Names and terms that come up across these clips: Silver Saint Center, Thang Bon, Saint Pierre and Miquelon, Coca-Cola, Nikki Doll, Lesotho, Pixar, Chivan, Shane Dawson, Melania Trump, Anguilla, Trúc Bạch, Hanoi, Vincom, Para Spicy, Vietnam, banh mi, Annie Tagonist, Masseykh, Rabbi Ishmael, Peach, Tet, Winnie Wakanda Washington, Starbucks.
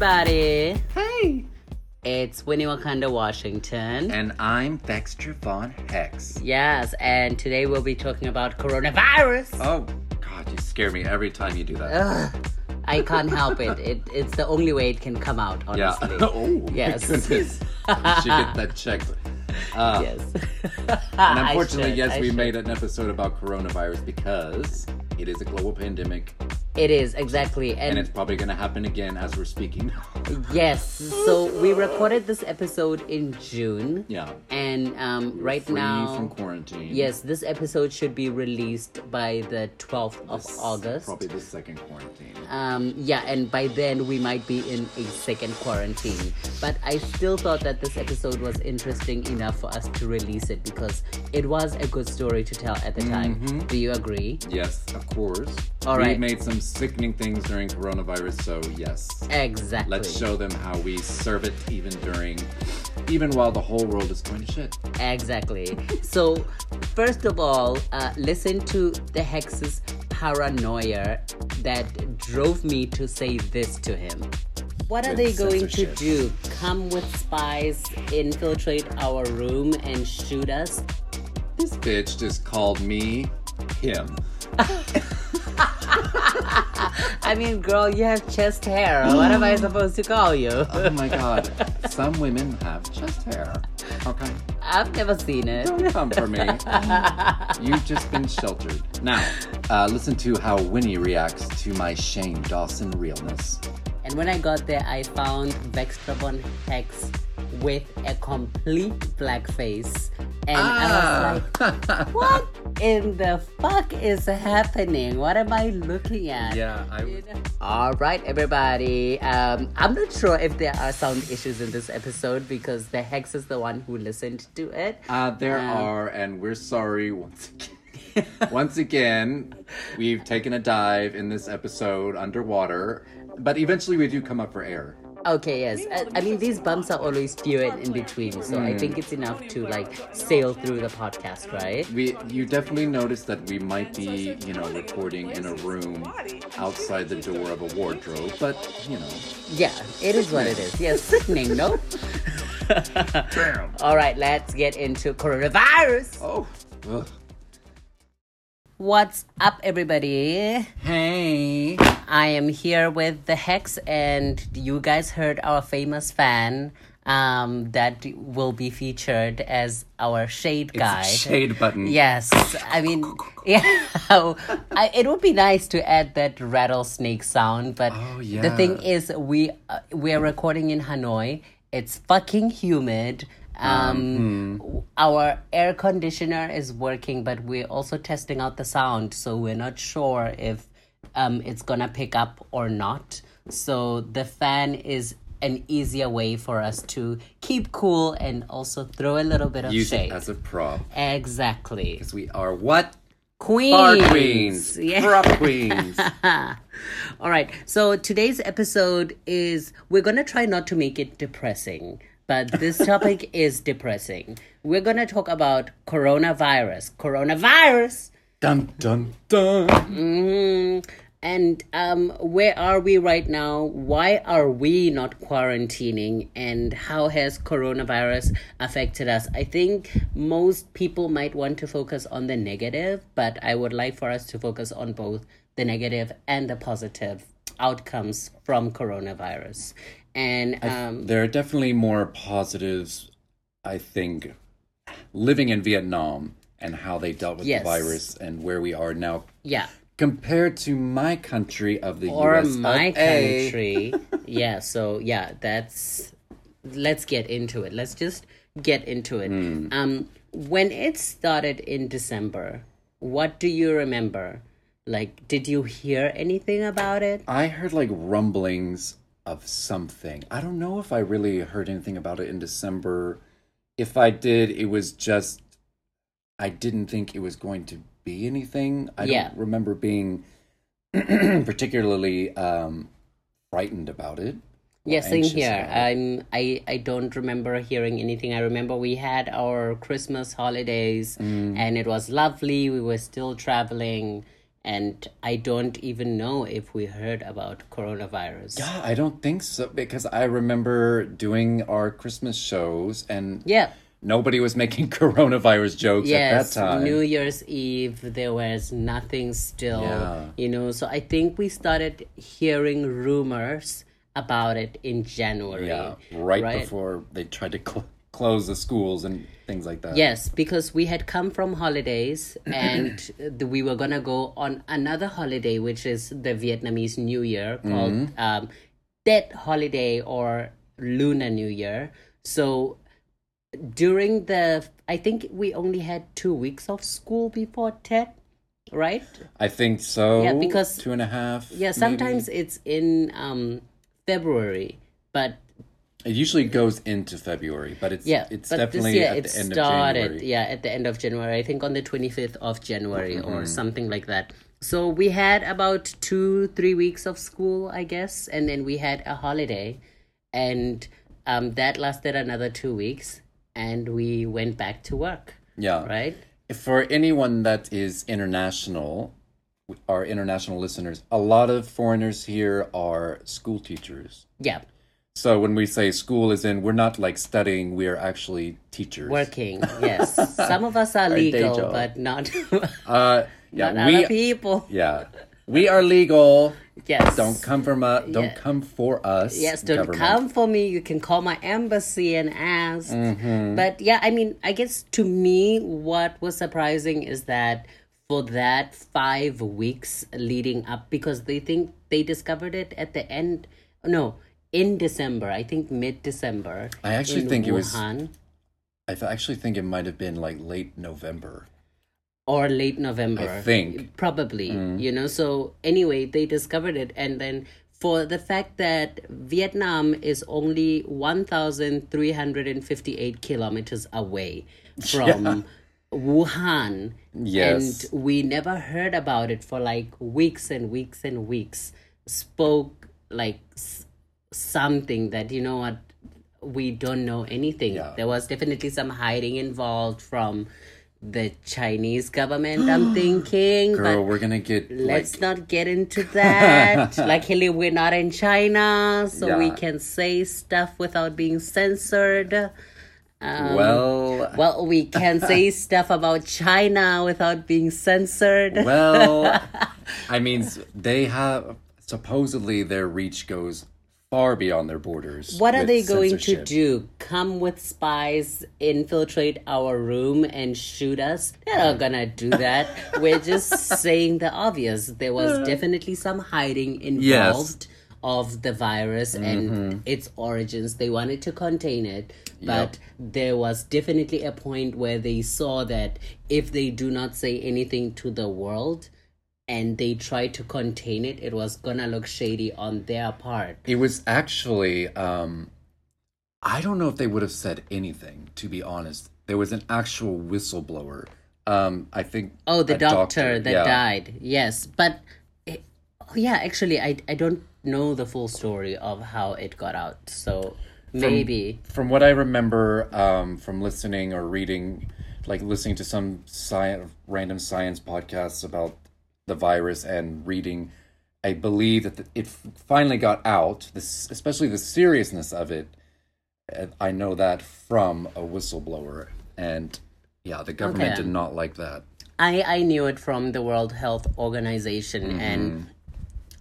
everybody. Hey. It's Winnie Wakanda Washington. And I'm Vextra Von Hex. Yes, and today we'll be talking about coronavirus. Oh, God, you scare me every time you do that. Ugh. I can't help it. It's the only way it can come out, honestly. Yeah. Oh, yes. My goodness. You should get that checked. Yes. And unfortunately, we made an episode about coronavirus because it is a global pandemic. It is, exactly. And it's probably going to happen again as we're speaking. Yes. So we recorded this episode in June. Yeah. And right now... Free from quarantine. Yes, this episode should be released by the 12th of August. Probably the second quarantine. Yeah, and by then we might be in a second quarantine. But I still thought that this episode was interesting enough for us to release it because it was a good story to tell at the time. Do you agree? Yes, of course. All right. We made some sickening things during coronavirus, so yes. Exactly. Let's show them how we serve it even while the whole world is going to shit. Exactly. So, first of all, listen to the Hex's paranoia that drove me to say this to him. What are they going to do? Come with spies, infiltrate our room, and shoot us? This bitch just called me him. I mean, girl, you have chest hair. What am I supposed to call you? Oh my God. Some women have chest hair. Okay. I've never seen it. Don't come for me. You've just been sheltered. Now, listen to how Winnie reacts to my Shane Dawson realness. And when I got there, I found Vextra Von Hex with a complete black face. And I was like, what in the fuck is happening? What am I looking at? Yeah, All right, everybody. I'm not sure if there are sound issues in this episode because the Hex is the one who listened to it. There are, and we're sorry once again. Once again, we've taken a dive in this episode underwater, but eventually we do come up for air. Okay, yes. I mean, these bumps are always few and in between, so I think it's enough to, sail through the podcast, right? You definitely noticed that we might be, recording in a room outside the door of a wardrobe, but, Yeah, it is what it is. Yes, sickening, no? Damn. All right, let's get into coronavirus. Oh, ugh. What's up, everybody? Hey. I am here with the Hex, and you guys heard our famous fan that will be featured as our shade guy. Shade button. Yes. I mean, yeah. It would be nice to add that rattlesnake sound, but the thing is, we're recording in Hanoi. It's fucking humid. Our air conditioner is working, but we're also testing out the sound, so we're not sure if it's gonna pick up or not. So the fan is an easier way for us to keep cool and also throw a little bit of shade. Use it as a prop. Exactly. Because we are what? Queens. Bar queens. Yeah. Prop queens. All right. So today's episode is, we're gonna try not to make it depressing. But this topic is depressing. We're going to talk about coronavirus. Coronavirus! Dun, dun, dun! Mm-hmm. And where are we right now? Why are we not quarantining? And how has coronavirus affected us? I think most people might want to focus on the negative, but I would like for us to focus on both the negative and the positive outcomes from coronavirus. And there are definitely more positives, I think, living in Vietnam and how they dealt with the virus and where we are now. Yeah. Compared to my country of the U.S. Or my country. Yeah. So, yeah, let's get into it. Let's just get into it. When it started in December, what do you remember? Did you hear anything about it? I heard, rumblings of something. I don't know if I really heard anything about it in December. If I did, it was just, I didn't think it was going to be anything. I don't remember being particularly frightened about it. Yes, same here. I don't remember hearing anything. I remember we had our Christmas holidays and it was lovely. We were still traveling. And I don't even know if we heard about coronavirus. Yeah, I don't think so, because I remember doing our Christmas shows and nobody was making coronavirus jokes at that time. New Year's Eve, there was nothing still, you know. So I think we started hearing rumors about it in January. Yeah, right? Before they tried to close the schools and things like that. Yes, because we had come from holidays and we were going to go on another holiday, which is the Vietnamese New Year, called Tet Holiday or Lunar New Year. So during the, I think we only had 2 weeks of school before Tet, right? I think so. Yeah, because 2.5. Yeah, sometimes maybe. It's in February, but it usually goes into February, but it's definitely at the end of January. Yeah, at the end of January. I think on the 25th of January or something like that. So we had about 2-3 weeks of school, I guess. And then we had a holiday. And that lasted another 2 weeks. And we went back to work. Yeah. Right? For anyone that is international, our international listeners, a lot of foreigners here are school teachers. Yeah. So when we say school is in, we're not like studying, we are actually teachers. Working, yes. Some of us are legal, but not, not other people. Yeah. We are legal. Yes. Don't come for us. Yes, don't come for me. You can call my embassy and ask. Mm-hmm. But yeah, I mean, I guess to me, what was surprising is that for that 5 weeks leading up, because they think they discovered it at the end. No. In December, I think mid-December. I actually think Wuhan. I actually think it might have been like late November. Or late November. I think. Probably, you know. So anyway, they discovered it. And then for the fact that Vietnam is only 1,358 kilometers away from Wuhan. Yes. And we never heard about it for like weeks and weeks and weeks. Spoke like something that, you know what, we don't know anything. There was definitely some hiding involved from the Chinese government, I'm thinking. Girl, we're gonna get, let's not get into that. Luckily we're not in China, so we can say stuff without being censored. Well we can say stuff about China without being censored. Well, I mean, they have, supposedly their reach goes far beyond their borders. What are they going to do? Come with spies, infiltrate our room, and shoot us? They're not gonna do that. We're just saying the obvious. There was definitely some hiding involved of the virus and its origins. They wanted to contain it, but there was definitely a point where they saw that if they do not say anything to the world, and they tried to contain it, it was gonna look shady on their part. It was actually, I don't know if they would have said anything, to be honest. There was an actual whistleblower. I think. Oh, the doctor that died. Yes. But, actually, I don't know the full story of how it got out. So maybe. From what I remember from listening or reading, like listening to some random science podcasts about the virus and reading, I believe that it finally got out, especially the seriousness of it. I know that from a whistleblower. And the government did not like that. I knew it from the World Health Organization. And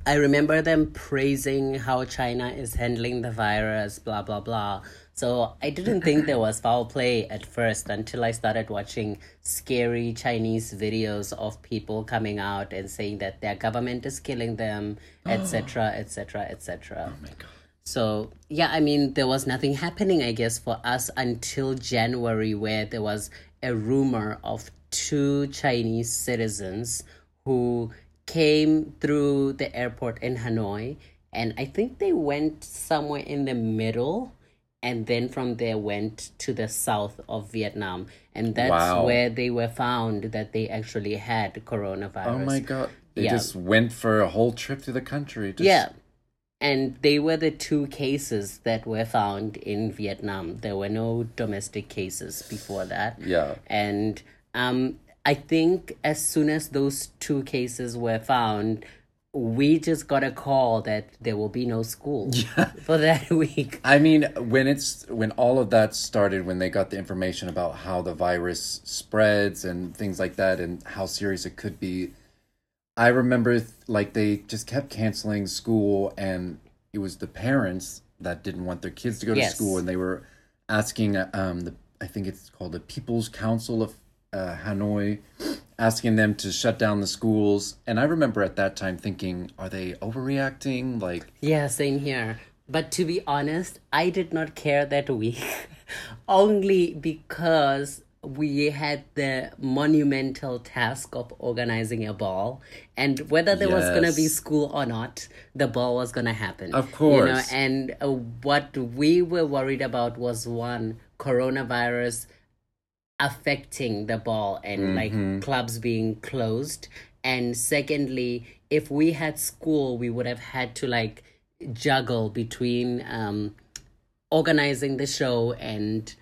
I remember them praising how China is handling the virus, blah, blah, blah. So I didn't think there was foul play at first until I started watching scary Chinese videos of people coming out and saying that their government is killing them, etc., etc., etc. Oh my God. So, I mean, there was nothing happening, I guess, for us until January, where there was a rumor of 2 Chinese citizens who came through the airport in Hanoi. And I think they went somewhere in the middle. And then from there went to the south of Vietnam. And that's where they were found that they actually had coronavirus. Oh, my God. They just went for a whole trip to the country. And they were the 2 cases that were found in Vietnam. There were no domestic cases before that. Yeah. And I think as soon as those two cases were found, we just got a call that there will be no school for that week. I mean, when all of that started, when they got the information about how the virus spreads and things like that and how serious it could be, I remember they just kept canceling school, and it was the parents that didn't want their kids to go to school, and they were asking I think it's called the People's Council of Hanoi, asking them to shut down the schools. And I remember at that time thinking, are they overreacting? Yeah, same here. But to be honest, I did not care that week. Only because we had the monumental task of organizing a ball. And whether there was going to be school or not, the ball was going to happen. Of course. And what we were worried about was, one, coronavirus affecting the ball and clubs being closed, and secondly, if we had school, we would have had to juggle between organizing the show and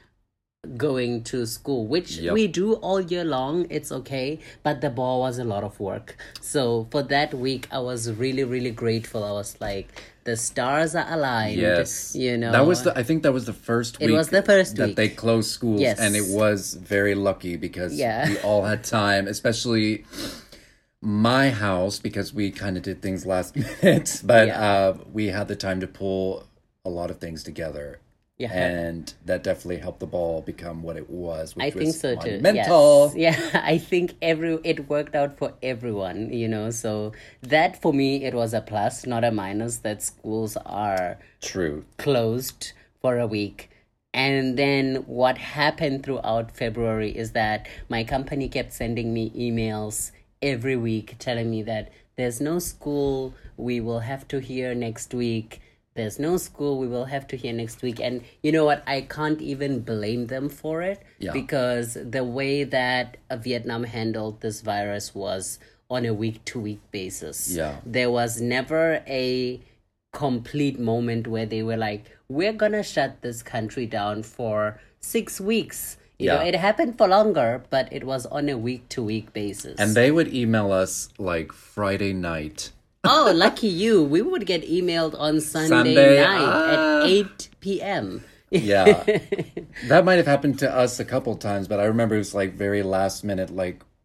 going to school, which we do all year long. It's okay, but the ball was a lot of work. So for that week, I was really, really grateful. I was like, the stars are aligned. Yes. You know. I think that was the first week. It was the first week that they closed schools. Yes. And it was very lucky because we all had time, especially my house, because we kind of did things last minute. But we had the time to pull a lot of things together. Yeah. And that definitely helped the ball become what it was, which I think was so too. Monumental. Yes. Yeah, I think it worked out for everyone, so that for me, it was a plus, not a minus, that schools are closed for a week. And then what happened throughout February is that my company kept sending me emails every week telling me that there's no school, we will have to hear next week. There's no school, we will have to hear next week. And you know what? I can't even blame them for it because the way that Vietnam handled this virus was on a week-to-week basis. Yeah. There was never a complete moment where they were like, we're going to shut this country down for 6 weeks. You know, it happened for longer, but it was on a week-to-week basis. And they would email us Friday night. Oh, lucky you. We would get emailed on Sunday night at 8 p.m. Yeah. That might have happened to us a couple times, but I remember it was very last minute,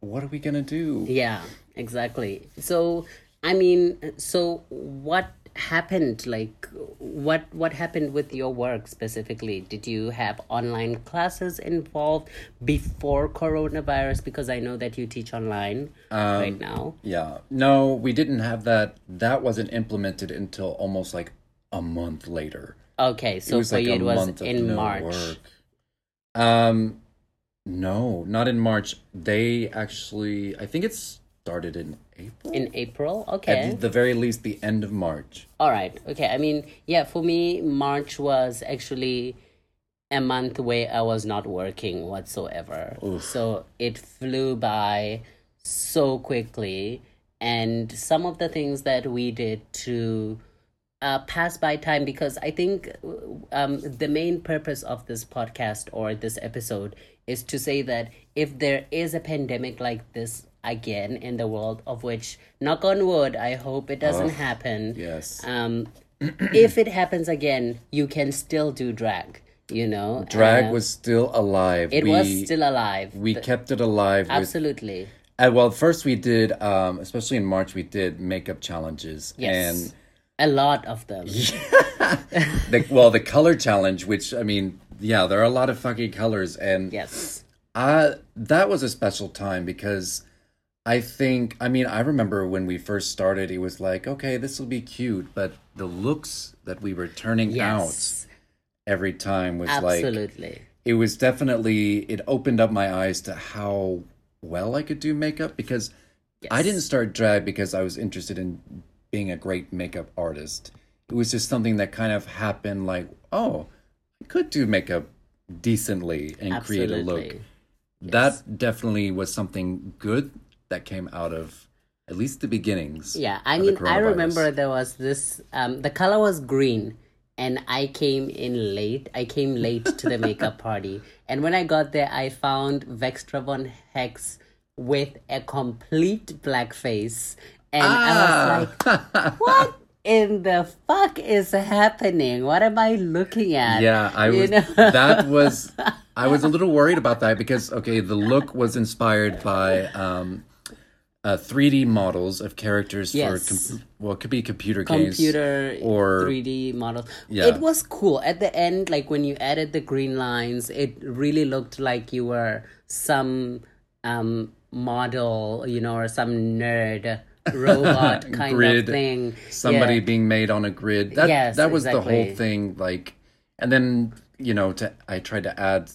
what are we going to do? Yeah, exactly. So, so what happened? What happened with your work specifically? Did you have online classes involved before coronavirus? Because I know that you teach online right now. Yeah. No, we didn't have that. That wasn't implemented until almost a month later. Okay. So for you, it was in March. No, not in March. They actually, I think it started in April? In April, okay. At the very least, the end of March. All right, okay. For me, March was actually a month where I was not working whatsoever. Oof. So it flew by so quickly. And some of the things that we did to pass by time, because I think the main purpose of this podcast or this episode is to say that if there is a pandemic like this again in the world, of which, knock on wood, I hope it doesn't happen. Yes. If it happens again, you can still do drag, Drag was still alive. It was still alive. We kept it alive. Absolutely. First we did, especially in March, we did makeup challenges. Yes. And a lot of them. Yeah. The color challenge, which, there are a lot of fucking colors. And yes. That was a special time because I remember when we first started, it was okay, this will be cute. But the looks that we were turning out every time was absolutely. It was definitely, it opened up my eyes to how well I could do makeup because I didn't start drag because I was interested in being a great makeup artist. It was just something that kind of happened I could do makeup decently and create a look. Yes. That definitely was something good that came out of at least the beginnings. Yeah, I remember there was this, the color was green and I came in late. I came late to the makeup party. And when I got there, I found Vextra Von Hex with a complete black face. And I was like, what in the fuck is happening? What am I looking at? Yeah, I was a little worried about that because, okay, the look was inspired by 3D models of characters for, well, it could be computer games. Or 3D models. Yeah. It was cool. At the end, like when you added the green lines, it really looked like you were some model, you know, or some nerd robot kind grid, of thing. Somebody being made on a grid. That was exactly the whole thing. Like, and then, you know, I tried to add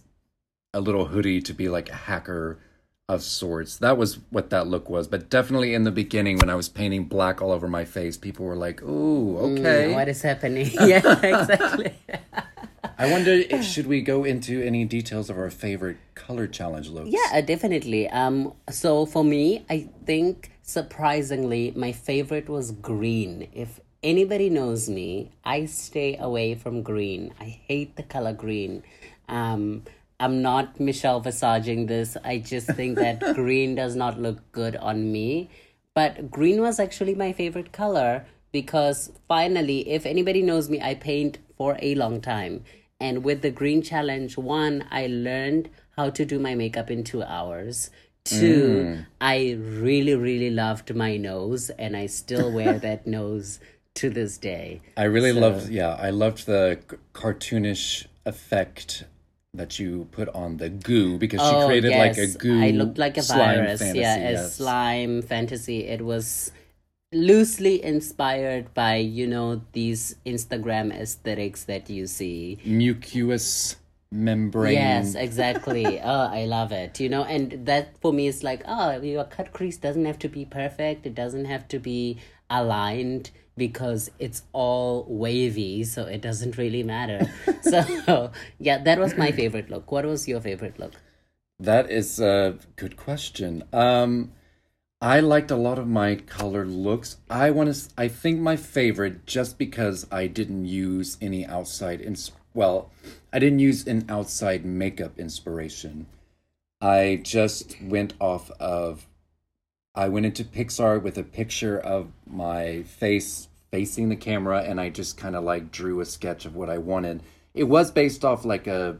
a little hoodie to be like a hacker of sorts. That was what that look was. But definitely in the beginning when I was painting black all over my face, people were like, ooh, okay. What is happening? Yeah, exactly. I wonder, should we go into any details of our favorite color challenge looks? Yeah, definitely. So for me, I think surprisingly, my favorite was green. If anybody knows me, I stay away from green. I hate the color green. I'm not Michelle Visaging this. I just think that green does not look good on me. But green was actually my favorite color because finally, if anybody knows me, I paint for a long time. And with the green challenge, 1, I learned how to do my makeup in 2 hours. 2, I really, really loved my nose and I still wear that nose to this day. I loved the cartoonish effect that you put on the goo because she created like a goo. I looked like a virus. Fantasy, slime fantasy. It was loosely inspired by, you know, these Instagram aesthetics that you see. Mucous membrane. Yes, exactly. I love it. You know, and that for me is like, your cut crease doesn't have to be perfect. It doesn't have to be aligned because it's all wavy, so it doesn't really matter. So, yeah, that was my favorite look. What was your favorite look? That is a good question. I liked a lot of my color looks. I think my favorite, just because I didn't use any outside I didn't use an outside makeup inspiration. I just went into Pixar with a picture of my face facing the camera, and I just kind of like drew a sketch of what I wanted. It was based off like a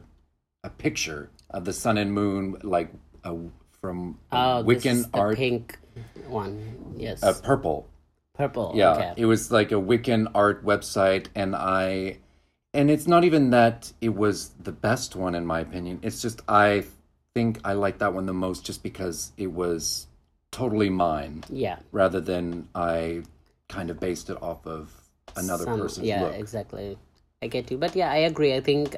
picture of the sun and moon, like from Wiccan art. Pink one, yes. Purple. Yeah, okay. It was like a Wiccan art website, and it's not even that it was the best one in my opinion. It's just I think I like that one the most, just because it was totally mine, rather than I kind of based it off of another person's look. Yeah, exactly. I get you. But yeah, I agree. I think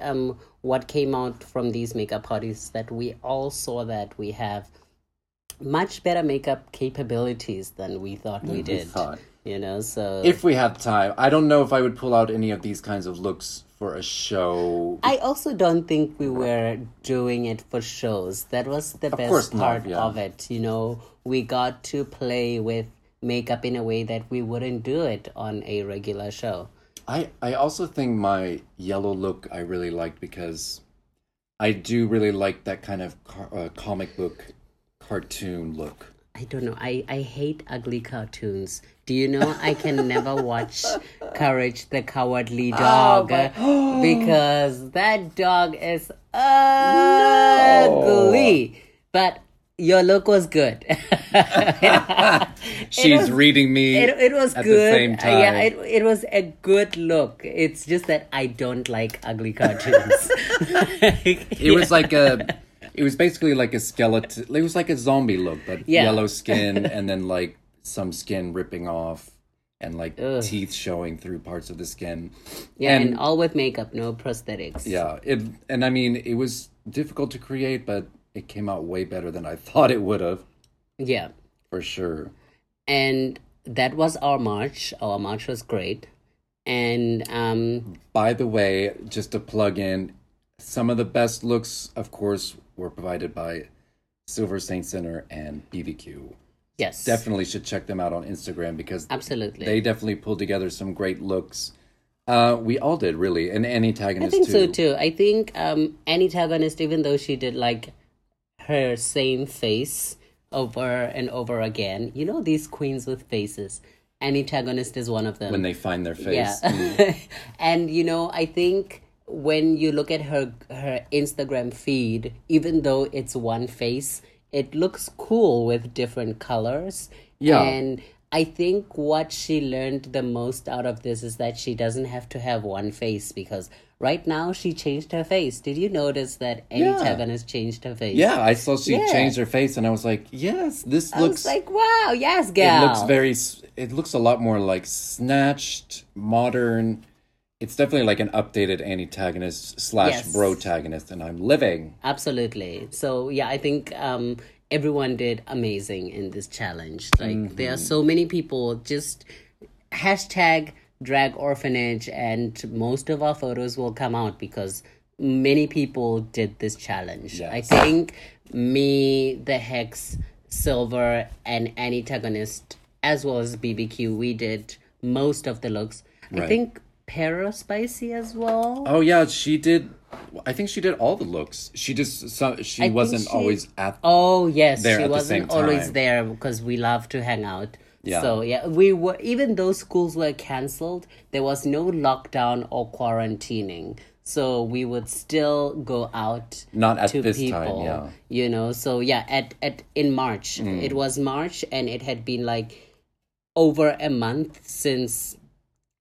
what came out from these makeup parties that we all saw that we have much better makeup capabilities than we thought we did. You know, so if we have time, I don't know if I would pull out any of these kinds of looks for a show. I also don't think we were doing it for shows. That was the best part of it. You know, we got to play with makeup in a way that we wouldn't do it on a regular show. I also think my yellow look I really liked because I do really like that kind of comic book cartoon look. I don't know. I hate ugly cartoons. Do you know I can never watch Courage the Cowardly Dog because that dog is ugly. No. But your look was good. She's reading me. It was at good. The same time. Yeah, it was a good look. It's just that I don't like ugly cartoons. It was like a. It was basically like a skeleton. It was like a zombie look, but yellow skin and then like some skin ripping off and like teeth showing through parts of the skin. Yeah, and all with makeup, no prosthetics. Yeah, it was difficult to create, but it came out way better than I thought it would have. Yeah. For sure. And that was our March. Our March was great. And by the way, just to plug in, some of the best looks, of course, were provided by Silver Saint Center and BBQ. Yes. Definitely should check them out on Instagram because absolutely, they definitely pulled together some great looks. We all did, really. And Annie Tagonist, too. I think so, too. I think Annie Tagonist, even though she did, like, her same face, over and over again. You know, these queens with faces. Annie Tagonist is one of them. When they find their face. Yeah. Mm. And, you know, I think when you look at her Instagram feed, even though it's one face, it looks cool with different colors. Yeah. And I think what she learned the most out of this is that she doesn't have to have one face, because right now she changed her face. Did you notice that Annie Tagonist changed her face? Yeah, I saw she changed her face and I was like, yes, this looks... I was like, wow, yes, gal. It looks a lot more like snatched, modern. It's definitely like an updated antagonist / brotagonist, and I'm living. Absolutely. So, yeah, I think everyone did amazing in this challenge. Like, there are so many people. Just hashtag drag orphanage, and most of our photos will come out because many people did this challenge. Yes. I think me, the Hex, Silver, and Annie Tagonist, as well as BBQ, we did most of the looks. Right. I think... Para Spicy as well. Oh yeah, she did. I think she did all the looks. She just she wasn't always there because we love to hang out. Yeah. So yeah, we were, even though schools were cancelled, there was no lockdown or quarantining. So we would still go out. Not at to this people, time, yeah. You know, so yeah, in March. Mm. It was March, and it had been like over a month since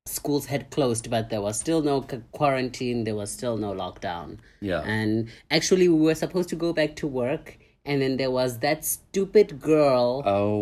schools had closed, but there was still no quarantine, there was still no lockdown. Yeah. And actually, we were supposed to go back to work, and then there was that stupid girl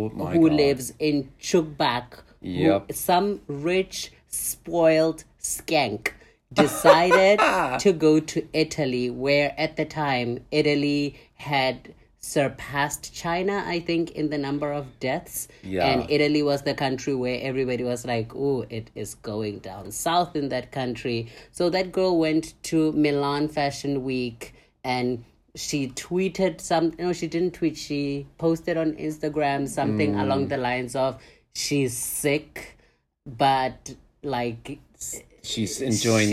who lives in Trúc Bạch. Yep. Some rich, spoiled skank decided to go to Italy, where at the time, Italy had surpassed China, I think, in the number of deaths. Yeah. And Italy was the country where everybody was like, oh, it is going down south in that country. So that girl went to Milan Fashion Week, and she tweeted something. No, she didn't tweet. She posted on Instagram something along the lines of, she's sick, but like... She's still enjoying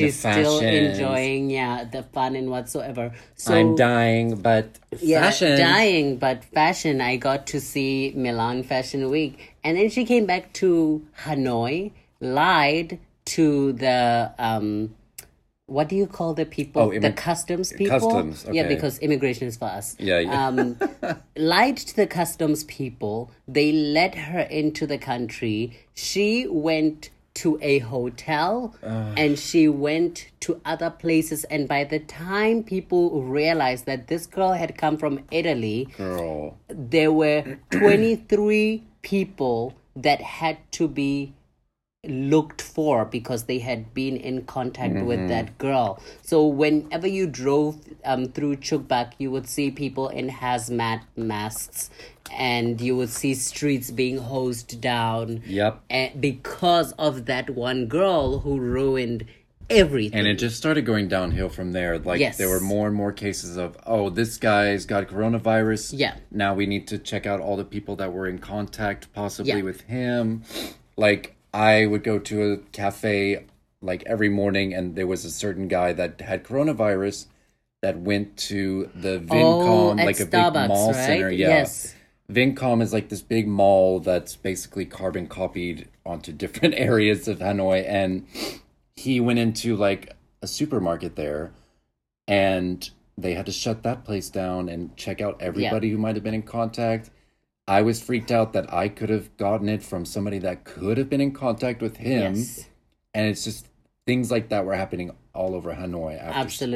the fun and whatsoever. So, I'm dying, but fashion. Yeah, dying, but fashion. I got to see Milan Fashion Week. And then she came back to Hanoi, lied to the, what do you call the people? Oh, the customs people? Customs, okay. Yeah, because immigration is for us. Yeah. Lied to the customs people. They let her into the country. She went to a hotel, and she went to other places, and by the time people realized that this girl had come from Italy, there were 23 people that had to be looked for because they had been in contact with that girl. So whenever you drove through Trúc Bạch, you would see people in hazmat masks, and you would see streets being hosed down. Yep. Because of that one girl who ruined everything. And it just started going downhill from there. Like, there were more and more cases of, this guy's got coronavirus. Yeah. Now we need to check out all the people that were in contact possibly with him. Like, I would go to a cafe like every morning, and there was a certain guy that had coronavirus that went to the Vincom, like a Starbucks, big mall center. Yeah. Yes. Vincom is like this big mall that's basically carbon copied onto different areas of Hanoi. And he went into like a supermarket there, and they had to shut that place down and check out everybody who might have been in contact. I was freaked out that I could have gotten it from somebody that could have been in contact with him. Yes. And it's just things like that were happening all over Hanoi. After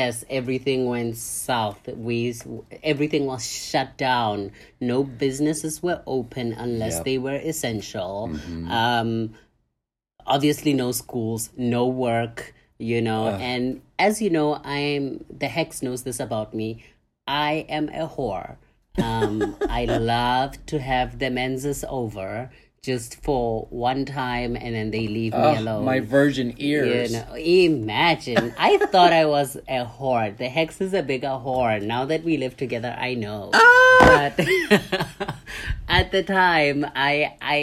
that, everything went south. Everything was shut down. No businesses were open unless they were essential. Mm-hmm. Obviously, no schools, no work, you know. And as you know, the Hex knows this about me. I am a whore. I love to have the menses over just for one time, and then they leave me alone. My virgin ears. You know, imagine. I thought I was a whore. The Hex is a bigger whore. Now that we live together, I know. But at the time, I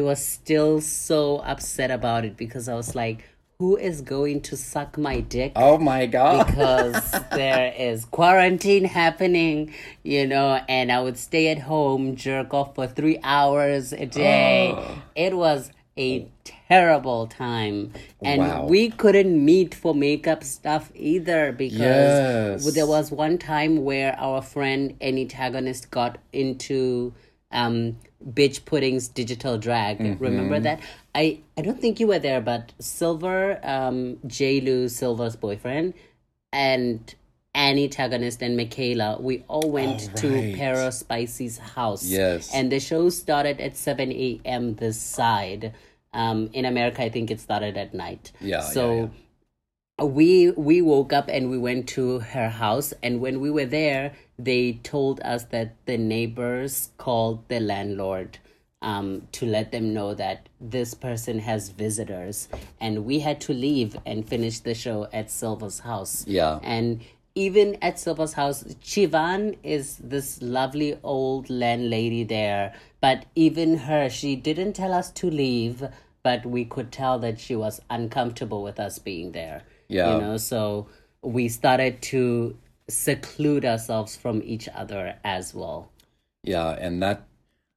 was still so upset about it, because I was like, who is going to suck my dick? Oh my God. Because there is quarantine happening, you know, and I would stay at home, jerk off for 3 hours a day. Oh. It was a terrible time. And we couldn't meet for makeup stuff either because there was one time where our friend Annie Tagonist got into Bitch Pudding's Digital Drag. Mm-hmm. Remember that? I don't think you were there, but Silver, J. Lou, Silver's boyfriend, and Annie Tagonist and Michaela, we all went to Para Spicy's house. Yes. And the show started at 7 a.m. this side. In America, I think it started at night. Yeah. So we woke up and we went to her house. And when we were there, they told us that the neighbors called the landlord to let them know that this person has visitors. And we had to leave and finish the show at Silver's house. Yeah. And even at Silver's house, Chivan is this lovely old landlady there. But even her, she didn't tell us to leave, but we could tell that she was uncomfortable with us being there. Yeah. You know, so we started to seclude ourselves from each other as well. Yeah, and that,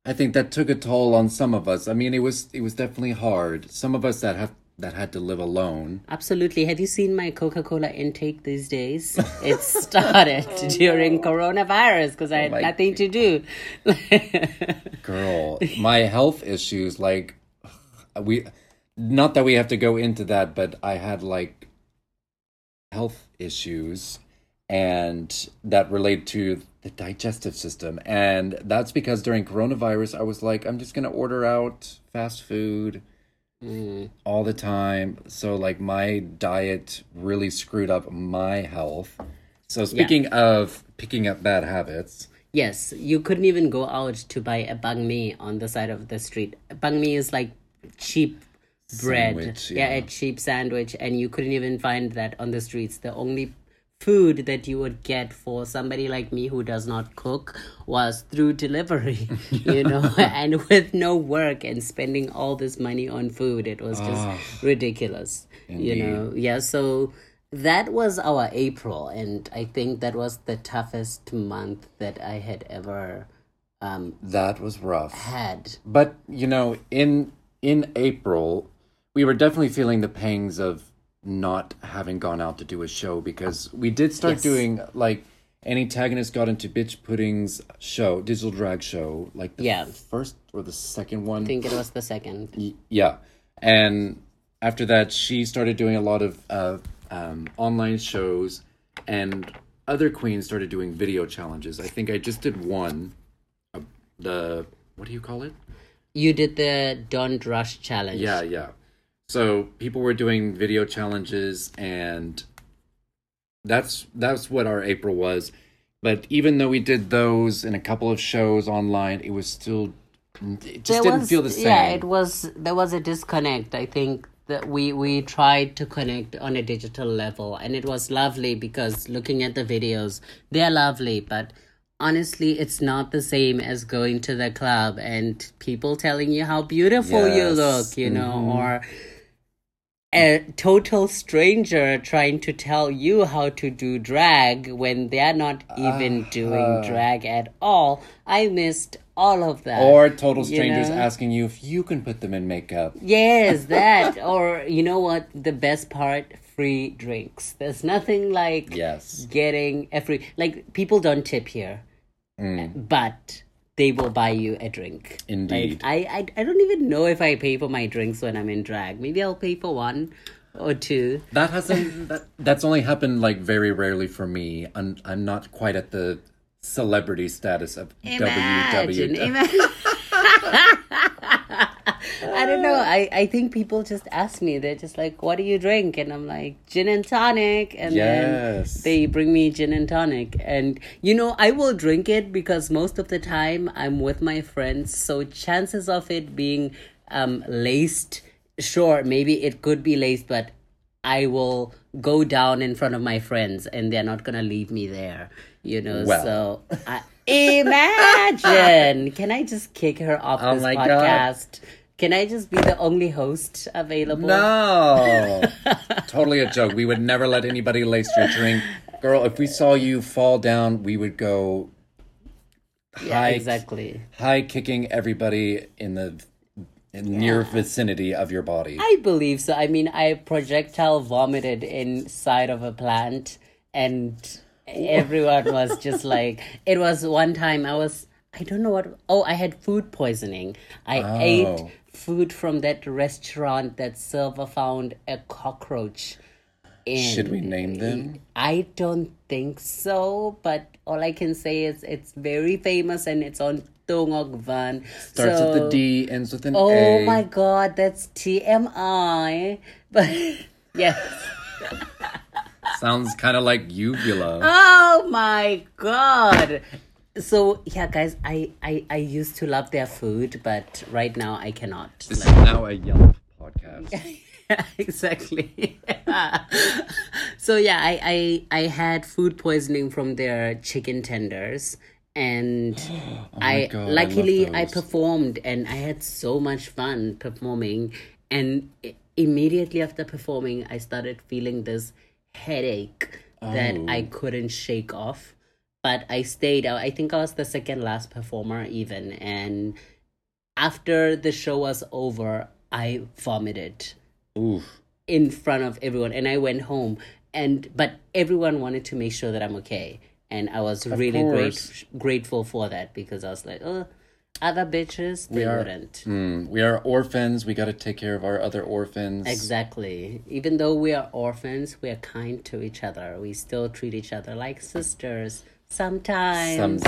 I think that took a toll on some of us. I mean, it was definitely hard. Some of us that had to live alone. Absolutely. Have you seen my Coca-Cola intake these days? It started during coronavirus because I had nothing to do. Girl, my health issues, like, not that we have to go into that, but I had, like, health issues and that relate to the digestive system. And that's because during coronavirus, I was like, I'm just going to order out fast food all the time. So like my diet really screwed up my health. So speaking of picking up bad habits. Yes, you couldn't even go out to buy a banh mi on the side of the street. Banh mi is like cheap bread. Sandwich, yeah, a cheap sandwich. And you couldn't even find that on the streets. The only food that you would get for somebody like me who does not cook was through delivery, you know, and with no work and spending all this money on food. It was just ridiculous, indeed. You know. Yeah, so that was our April, and I think that was the toughest month that I had ever that was rough. Had. But, you know, in April, we were definitely feeling the pangs of not having gone out to do a show because we did start doing, like, Annie Tagonist got into Bitch Pudding's show, digital drag show, like the first or the second one. I think it was the second. Yeah. And after that, she started doing a lot of online shows, and other queens started doing video challenges. I think I just did one. What do you call it? You did the Don't Rush Challenge. Yeah, yeah. So people were doing video challenges, and that's what our April was. But even though we did those and a couple of shows online, it was still, it just didn't feel the same. Yeah, there was a disconnect. I think that we tried to connect on a digital level, and it was lovely because looking at the videos, they're lovely, but honestly, it's not the same as going to the club and people telling you how beautiful you look, you know, or a total stranger trying to tell you how to do drag when they're not even doing drag at all. I missed all of that. Or total strangers asking you if you can put them in makeup. Yes, that. Or, you know what, the best part, free drinks. There's nothing like getting a free... Like, people don't tip here, but they will buy you a drink. Indeed. Like, I don't even know if I pay for my drinks when I'm in drag. Maybe I'll pay for one or two. That hasn't... that's only happened, like, very rarely for me. I'm not quite at the celebrity status of Imagine. I don't know. I think people just ask me. They're just like, what do you drink? And I'm like, gin and tonic. And then they bring me gin and tonic. And, you know, I will drink it because most of the time I'm with my friends. So chances of it being laced, sure, maybe it could be laced, but I will go down in front of my friends and they're not going to leave me there. You know, so imagine. Can I just kick her off this podcast? God. Can I just be the only host available? No. Totally a joke. We would never let anybody lace your drink. Girl, if we saw you fall down, we would go high kicking everybody in the near vicinity of your body. I believe so. I mean, I projectile vomited inside of a plant and everyone was just like, it was one time I had food poisoning. I ate food from that restaurant that Silver found a cockroach in. Should we name them? I don't think so, but all I can say is it's very famous and it's on Tongok Van. Starts with the D, ends with an A. Oh my God, that's TMI. But yes. Sounds kind of like uvula. Oh my God. So, yeah, guys, I used to love their food, but right now I cannot. This is now a Yelp podcast. Yeah, exactly. So, yeah, I had food poisoning from their chicken tenders. And I performed and I had so much fun performing. And immediately after performing, I started feeling this headache that I couldn't shake off. But I stayed out. I think I was the second last performer even. And after the show was over, I vomited in front of everyone. And I went home. But everyone wanted to make sure that I'm okay. And I was grateful for that because I was like, other bitches, they wouldn't. We are orphans. We got to take care of our other orphans. Exactly. Even though we are orphans, we are kind to each other. We still treat each other like sisters. Sometimes.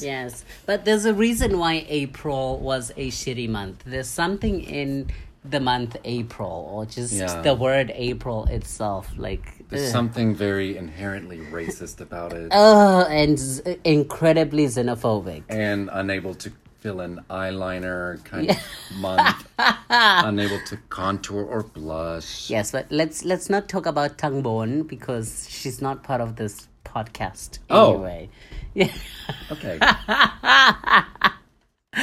Yes. But there's a reason why April was a shitty month. There's something in the month April, or just the word April itself. Like, there's something very inherently racist about it. Oh, and incredibly xenophobic. And unable to fill an eyeliner kind of month. Unable to contour or blush. Yes, but let's not talk about Thang Bon because she's not part of this podcast anyway. Yeah. Okay.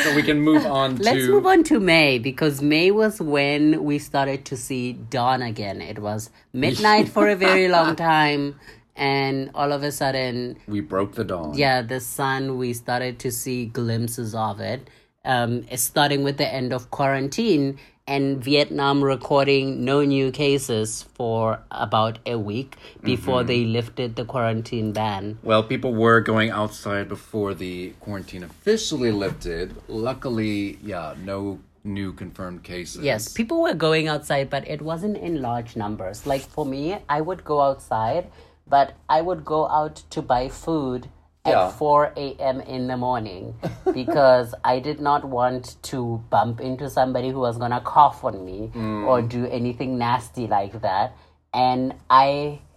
So we can move on to... Let's move on to May, because May was when we started to see dawn again. It was midnight for a very long time, and all of a sudden... We broke the dawn. Yeah, the sun, we started to see glimpses of it, starting with the end of quarantine, and Vietnam recording no new cases for about a week before they lifted the quarantine ban. Well, people were going outside before the quarantine officially lifted. Luckily, no new confirmed cases. Yes, people were going outside, but it wasn't in large numbers. Like for me, I would go outside, but I would go out to buy food at 4 a.m. in the morning because I did not want to bump into somebody who was going to cough on me or do anything nasty like that. And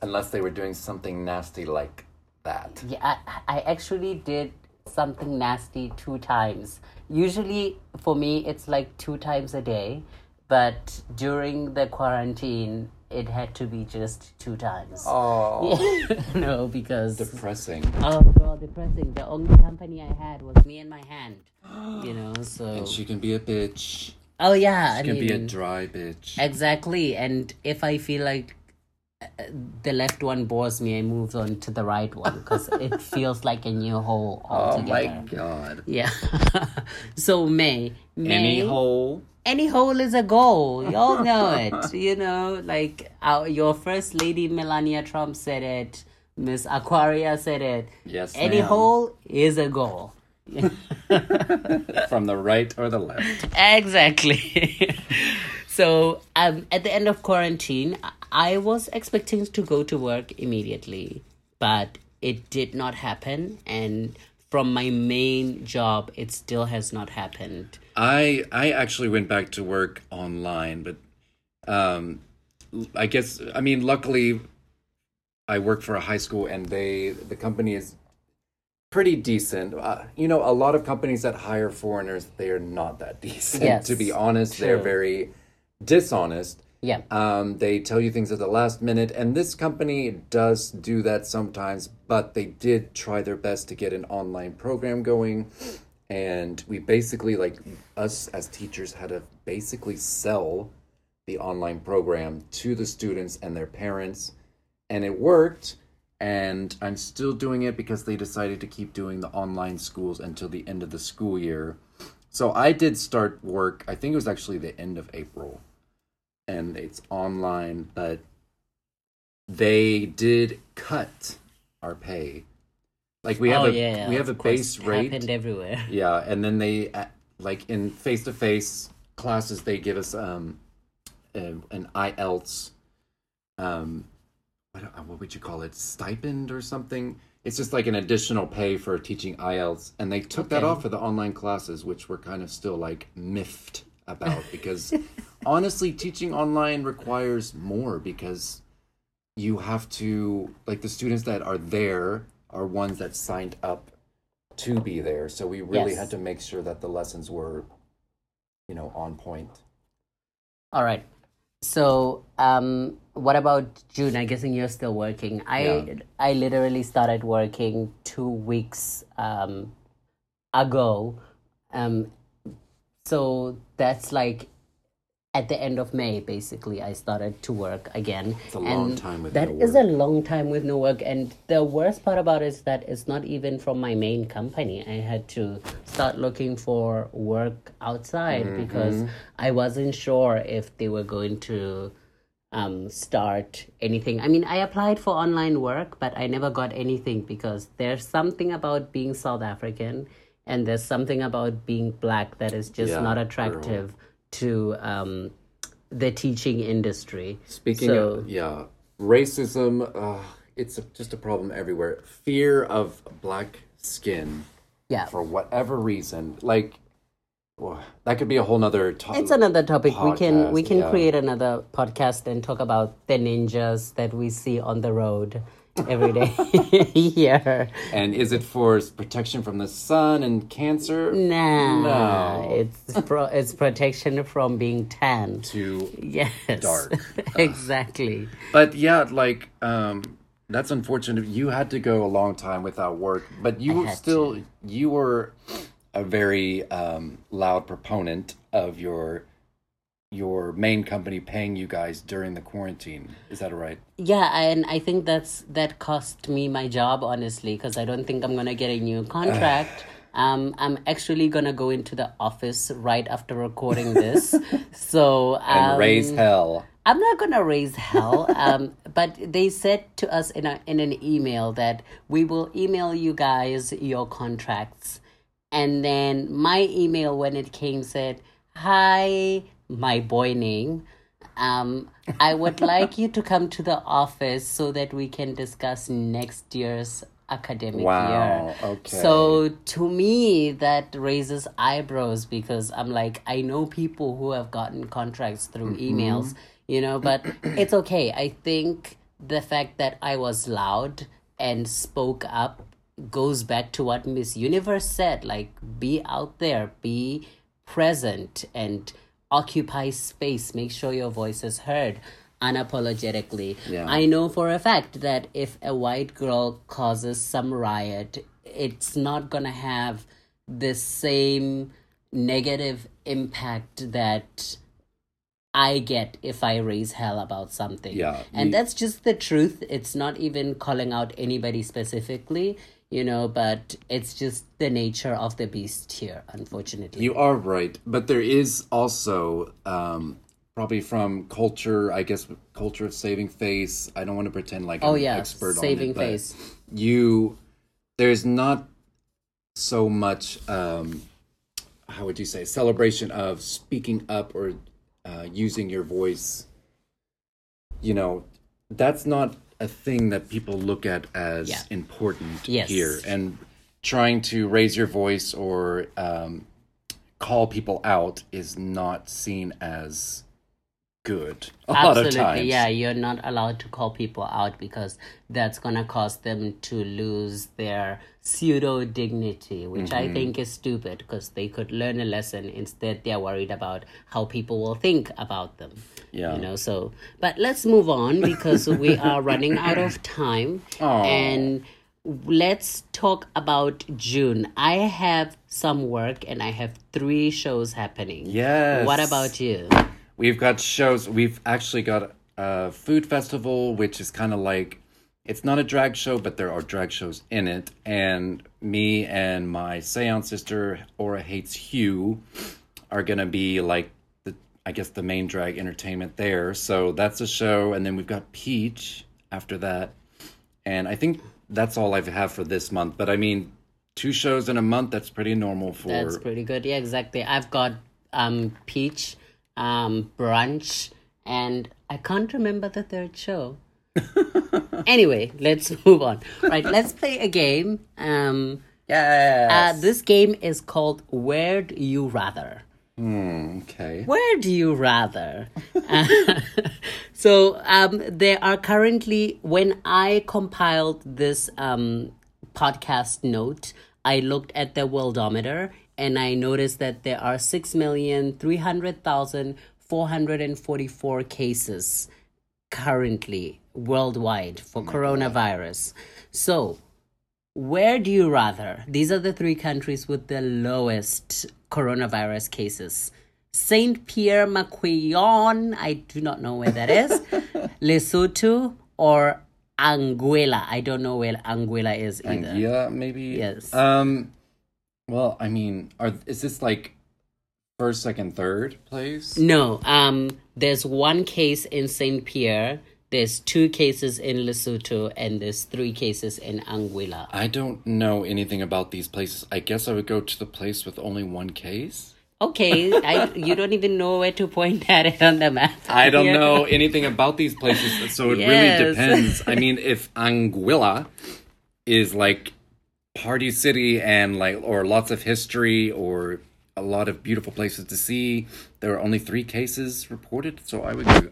unless they were doing something nasty like that. Yeah, I actually did something nasty 2 times. Usually, for me, it's like 2 times a day. But during the quarantine... It had to be just 2 times. Oh. No, because... Depressing. Oh, girl, depressing. The only company I had was me and my hand. So... And she can be a bitch. Oh, yeah. She can be a dry bitch. Exactly. And if I feel like the left one bores me, I move on to the right one. Because it feels like a new hole altogether. Oh, my God. Yeah. So, May. Any hole... Any hole is a goal. You all know it. Like your first lady, Melania Trump, said it. Miss Aquaria said it. Yes, any hole is a goal. From the right or the left. Exactly. So at the end of quarantine, I was expecting to go to work immediately. But it did not happen. And from my main job, it still has not happened. I actually went back to work online, but luckily I work for a high school and the company is pretty decent. A lot of companies that hire foreigners, they are not that decent. Yes, to be honest, true. They're very dishonest. Yeah. They tell you things at the last minute, and this company does do that sometimes, but they did try their best to get an online program going. And we basically, like, us as teachers had to basically sell the online program to the students and their parents. And it worked. And I'm still doing it because they decided to keep doing the online schools until the end of the school year. So I did start work, I think it was actually the end of April. And it's online, but they did cut our pay. Like, we have we have a base rate. It happened everywhere. Yeah, and then they, like, in face-to-face classes, they give us an IELTS, what would you call it, stipend or something? It's just like an additional pay for teaching IELTS. And they took that off for the online classes, which we're kind of still, like, miffed about. Because, honestly, teaching online requires more because you have to, like, the students that are there are ones that signed up to be there. So we really had to make sure that the lessons were, you know, on point. All right. So what about June? I'm guessing you're still working. I literally started working 2 weeks ago. So that's like at the end of May, basically, I started to work again. It's a long time with no work. That is a long time with no work. And the worst part about it is that it's not even from my main company. I had to start looking for work outside because I wasn't sure if they were going to start anything. I mean, I applied for online work, but I never got anything because there's something about being South African and there's something about being black that is just not attractive to the teaching industry. Speaking of racism, it's just a problem everywhere. Fear of black skin for whatever reason. Like, well, that could be a whole nother topic. It's another topic. Podcast. We can create another podcast and talk about the ninjas that we see on the road every day here. And is it for protection from the sun and cancer? No. It's protection from being tan. Too dark. Exactly. But yeah, like, that's unfortunate. You had to go a long time without work, but you were a very loud proponent of your main company paying you guys during the quarantine. Is that right? Yeah, and I think that cost me my job, honestly, because I don't think I'm going to get a new contract. I'm actually going to go into the office right after recording this. So and raise hell. I'm not going to raise hell, but they said to us in an email that we will email you guys your contracts. And then my email, when it came, said, "Hi, my boy name, I would like you to come to the office so that we can discuss next year's academic year." Okay. So to me, that raises eyebrows because I'm like, I know people who have gotten contracts through emails, you know, but it's okay. I think the fact that I was loud and spoke up goes back to what Miss Universe said, like, be out there, be present, and occupy space. Make sure your voice is heard unapologetically. Yeah. I know for a fact that if a white girl causes some riot, it's not going to have the same negative impact that I get if I raise hell about something. Yeah, and that's just the truth. It's not even calling out anybody specifically, you know, but it's just the nature of the beast here, unfortunately. You are right. But there is also probably from culture, I guess, culture of saving face. I don't want to pretend like I'm an expert on it. Saving face. There's not so much, how would you say, celebration of speaking up or using your voice. You know, that's not a thing that people look at as important here, and trying to raise your voice or call people out is not seen as good a lot of times. Yeah, you're not allowed to call people out because that's gonna cause them to lose their pseudo dignity, which I think is stupid because they could learn a lesson. Instead, they're worried about how people will think about them. Yeah, you know. So, but let's move on because we are running out of time. Aww. And Let's talk about June. I have some work and I have 3 shows happening. Yes. What about you? We've got shows. We've actually got a food festival, which is kind of like, it's not a drag show, but there are drag shows in it. And me and my seance sister, Aura Hates Hugh, are going to be like, the main drag entertainment there. So that's a show. And then we've got Peach after that. And I think that's all I have for this month. But I mean, 2 shows in a month, that's pretty normal for... That's pretty good. Yeah, exactly. I've got Peach, Brunch, and I can't remember the 3rd show. Anyway, let's move on. Right, let's play a game. Yes. This game is called Where Do You Rather? Okay. Where do you rather? So there are currently, when I compiled this podcast note, I looked at the Worldometer and I noticed that there are 6,300,444 cases currently worldwide for coronavirus. So, where do you rather? These are the 3 countries with the lowest coronavirus cases. Saint Pierre and Miquelon, I do not know where that is. Lesotho or Anguilla. I don't know where Anguilla is either. Anguilla, maybe? Yes. Well, I mean, is this like 1st, 2nd, 3rd place? No. There's 1 case in Saint Pierre. There's 2 cases in Lesotho and there's 3 cases in Anguilla. I don't know anything about these places. I guess I would go to the place with only 1 case. Okay, you don't even know where to point at it on the map. I don't know anything about these places, so it really depends. I mean, if Anguilla is like party city and like, or lots of history or a lot of beautiful places to see, there are only 3 cases reported, so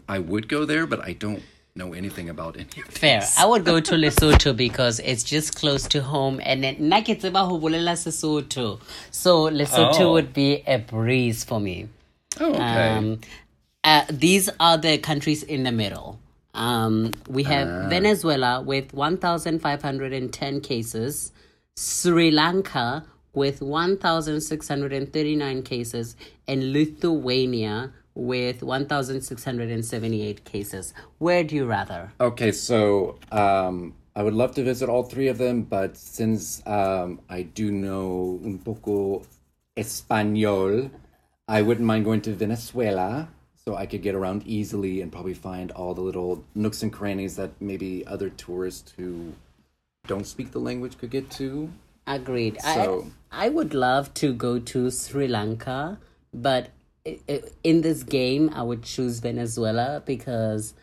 I would go there, but I don't know anything about any of this. Fair. I would go to Lesotho because it's just close to home. And then, naketseba ho bolela Sesotho. So Lesotho would be a breeze for me. Oh, okay. These are the countries in the middle. We have Venezuela with 1,510 cases. Sri Lanka with 1,639 cases. And Lithuania with 1,678 cases. Where do you rather? Okay, so I would love to visit all 3 of them, but since I do know un poco español, I wouldn't mind going to Venezuela, so I could get around easily and probably find all the little nooks and crannies that maybe other tourists who don't speak the language could get to. Agreed. So, I would love to go to Sri Lanka, but in this game, I would choose Venezuela because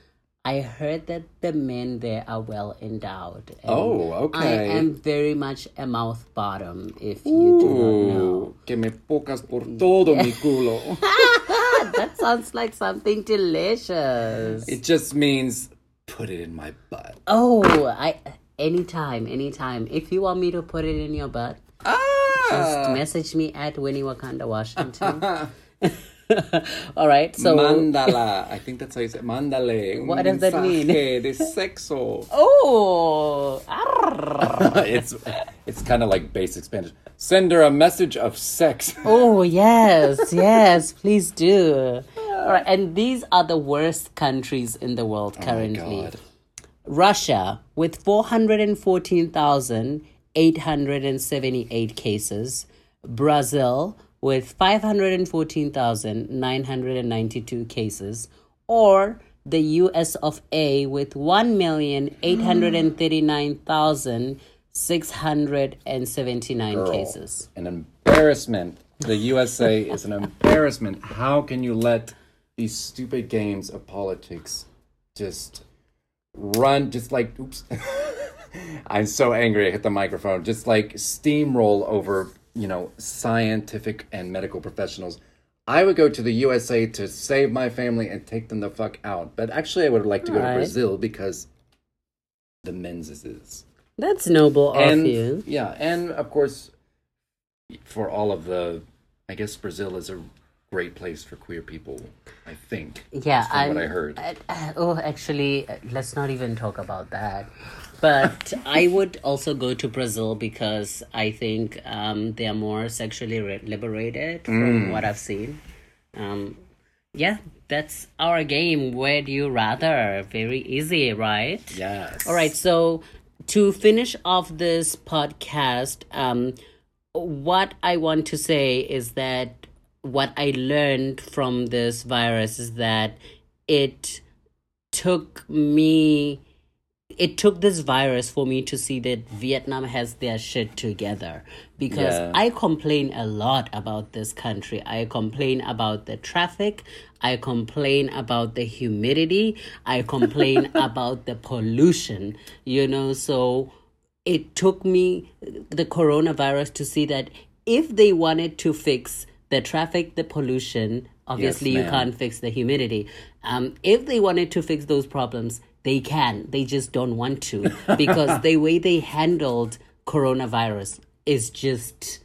I heard that the men there are well endowed. Oh, okay. I am very much a mouth bottom, if you do not know. Que me pocas por todo mi culo. That sounds like something delicious. It just means put it in my butt. Oh, anytime. If you want me to put it in your butt, just message me at Winnie Wakanda Washington. All right, so mandala. I think that's how you say mandale. What does that mean? De sexo. Oh, it's kind of like basic Spanish. Send her a message of sex. Oh yes, please do. All right, and these are the worst countries in the world currently. Oh, Russia with 414,878 cases. Brazil with 514,992 cases, or the US of A with 1,839,679 cases. An embarrassment. The USA is an embarrassment. How can you let these stupid games of politics just run, just like, oops. I'm so angry I hit the microphone. Just like steamroll over, you know, scientific and medical professionals. I would go to the USA to save my family and take them the fuck out. But actually, I would like to go to Brazil because the men's is. That's noble of you. Yeah, and of course, for all of the, I guess Brazil is a great place for queer people, I think. Yeah, from what I heard. Actually, let's not even talk about that. But I would also go to Brazil because I think they are more sexually liberated from what I've seen. Yeah, that's our game. Would you rather? Very easy, right? Yes. All right, so to finish off this podcast, what I want to say is that what I learned from this virus is that it took this virus for me to see that Vietnam has their shit together. Because I complain a lot about this country. I complain about the traffic. I complain about the humidity. I complain about the pollution, you know. So it took me, the coronavirus, to see that if they wanted to fix the traffic, the pollution, obviously you can't fix the humidity. If they wanted to fix those problems, they can. They just don't want to, because the way they handled coronavirus is just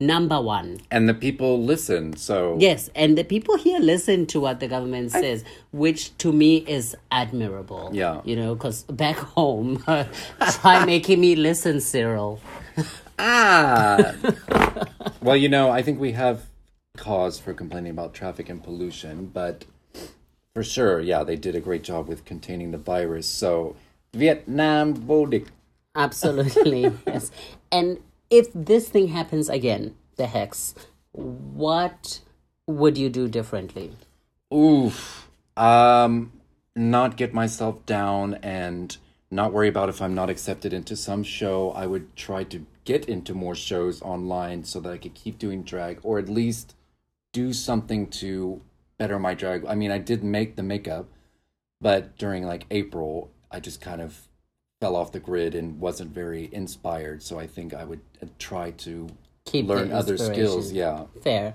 number one. And the people listen, so... Yes, and the people here listen to what the government says, which to me is admirable. Yeah. You know, because back home, try making me listen, Cyril. Well, you know, I think we have cause for complaining about traffic and pollution, but... For sure, yeah, they did a great job with containing the virus. So, Vietnam Bodik. Absolutely, yes. And if this thing happens again, the hex, what would you do differently? Oof. Not get myself down and not worry about if I'm not accepted into some show. I would try to get into more shows online so that I could keep doing drag, or at least do something to... better my drag. I mean, I did make the makeup, but during like April, I just kind of fell off the grid and wasn't very inspired. So I think I would try to learn other skills. Yeah. Fair.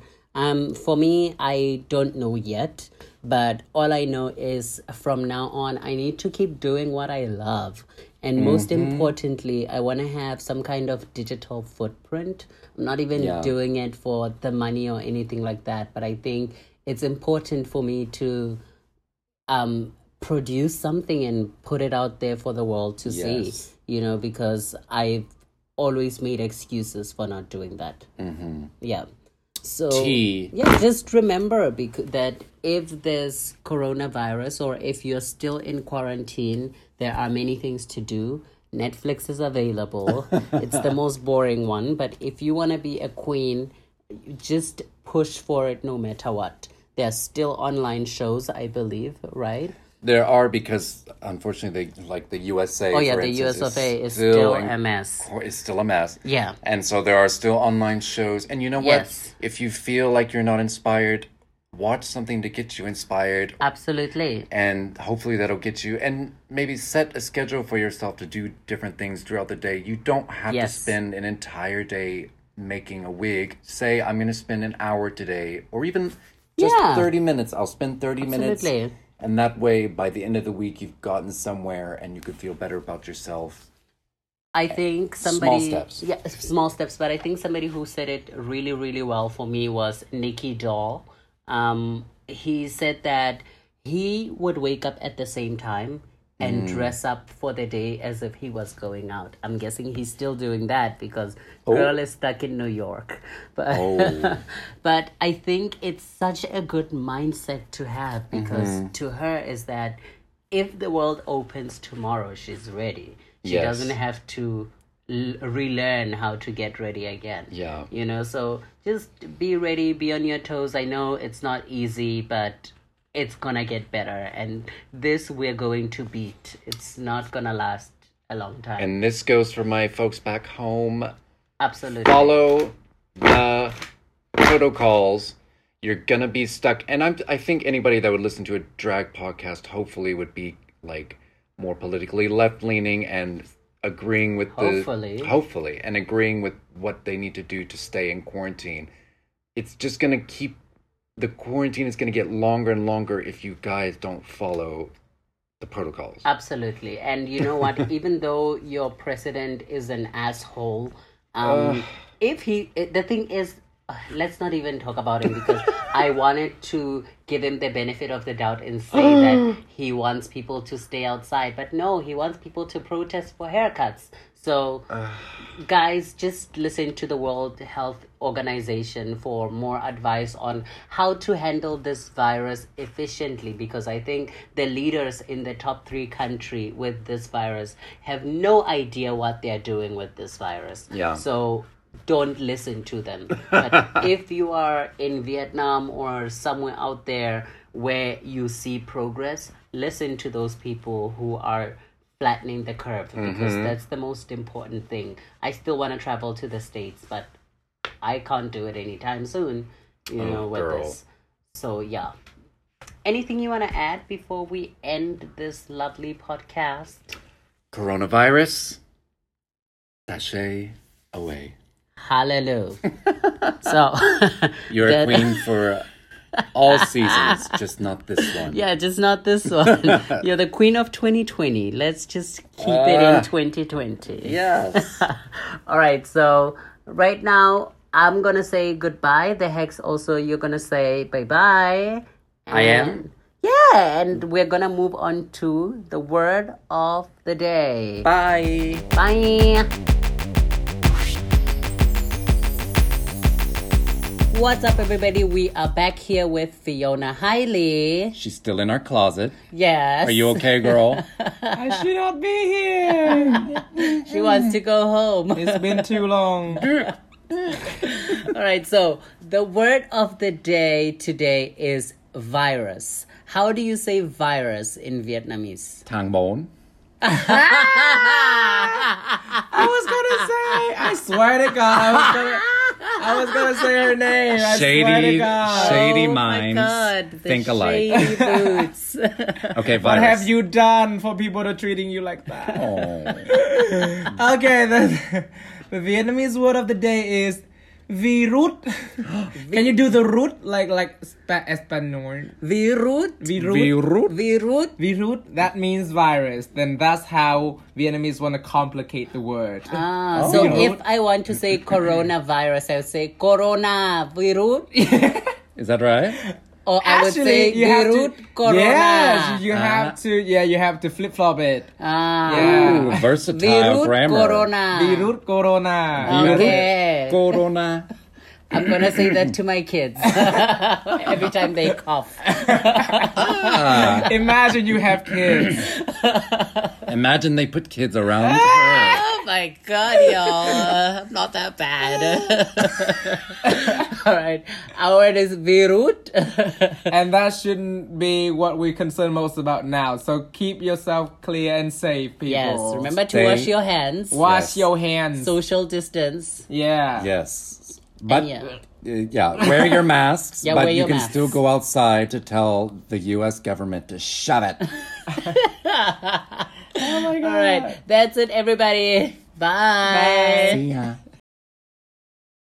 For me, I don't know yet, but all I know is from now on, I need to keep doing what I love. And most importantly, I want to have some kind of digital footprint. I'm not even doing it for the money or anything like that, but I think it's important for me to produce something and put it out there for the world to see, you know, because I've always made excuses for not doing that. Mm-hmm. Yeah. So, just remember that if there's coronavirus or if you're still in quarantine, there are many things to do. Netflix is available. It's the most boring one. But if you want to be a queen, just push for it no matter what. There's still online shows, I believe, right? There are, because unfortunately, the USA. Oh yeah, the US of A is still a mess. It's still a mess. Yeah. And so there are still online shows. And you know what? Yes. If you feel like you're not inspired, watch something to get you inspired. Absolutely. And hopefully that'll get you. And maybe set a schedule for yourself to do different things throughout the day. You don't have to spend an entire day making a wig. Say I'm going to spend an hour today, or even just 30 minutes. I'll spend 30 minutes. And that way, by the end of the week, you've gotten somewhere and you could feel better about yourself. I think somebody... Small steps. Yeah, small steps. But I think somebody who said it really, really well for me was Nikki Doll. He said that he would wake up at the same time and dress up for the day as if he was going out. I'm guessing he's still doing that because girl is stuck in New York. But but I think it's such a good mindset to have, because to her is that if the world opens tomorrow, she's ready. She doesn't have to relearn how to get ready again. Yeah. You know, so just be ready, be on your toes. I know it's not easy, but... it's gonna get better, and this we're going to beat. It's not gonna last a long time. And this goes for my folks back home. Absolutely. Follow the protocols. You're gonna be stuck. And I think anybody that would listen to a drag podcast hopefully would be like more politically left-leaning and agreeing with and agreeing with what they need to do to stay in quarantine. It's just gonna keep... The quarantine is going to get longer and longer if you guys don't follow the protocols. Absolutely. And you know what? Even though your president is an asshole, the thing is, let's not even talk about him, because I wanted to give him the benefit of the doubt and say that he wants people to stay outside. But no, he wants people to protest for haircuts. So, guys, just listen to the World Health Organization for more advice on how to handle this virus efficiently. Because I think the leaders in the top 3 country with this virus have no idea what they're doing with this virus. Yeah. So, don't listen to them. But if you are in Vietnam or somewhere out there where you see progress, listen to those people who are flattening the curve, because that's the most important thing. I still want to travel to the States, but I can't do it anytime soon, with this. So, yeah. Anything you want to add before we end this lovely podcast? Coronavirus, sashay away. Hallelujah. So you're a queen for all seasons, just not this one. Yeah, just not this one. You're the queen of 2020. Let's just keep it in 2020. Yes. All right. So right now I'm going to say goodbye. The Hex also, you're going to say bye-bye. I am. Yeah. And we're going to move on to the word of the day. Bye. Bye. What's up, everybody? We are back here with Fiona Hailey. She's still in our closet. Yes. Are you okay, girl? I should not be here. She wants to go home. It's been too long. All right, so the word of the day today is virus. How do you say virus in Vietnamese? Thang bốn. I was gonna say her name. Shady minds. Oh my God, think alike. Shady boots. Okay, virus. What have you done for people that are treating you like that? Oh. Okay, the Vietnamese word of the day is virut. Can you do the root like Espanol? Virut. That means virus. Then that's how Vietnamese want to complicate the word. So virut. If I want to say coronavirus, I would say corona virut. Is that right? Or actually, I would say virut corona. Yes, you have to. Yeah, you have to flip flop it. Ooh, versatile virut grammar. Corona. Virut corona. Okay. Virut corona. I'm gonna say that to my kids every time they cough. Imagine you have kids. Imagine they put kids around her. Oh my God, y'all! I'm not that bad. All right, our word is virut, and that shouldn't be what we're concerned most about now. So keep yourself clear and safe, people. Yes, remember to wash your hands. Wash your hands. Social distance. Yeah. Yes. But, wear your masks, but you can still go outside to tell the U.S. government to shut it. Oh, my God. All right. That's it, everybody. Bye. Bye. See ya.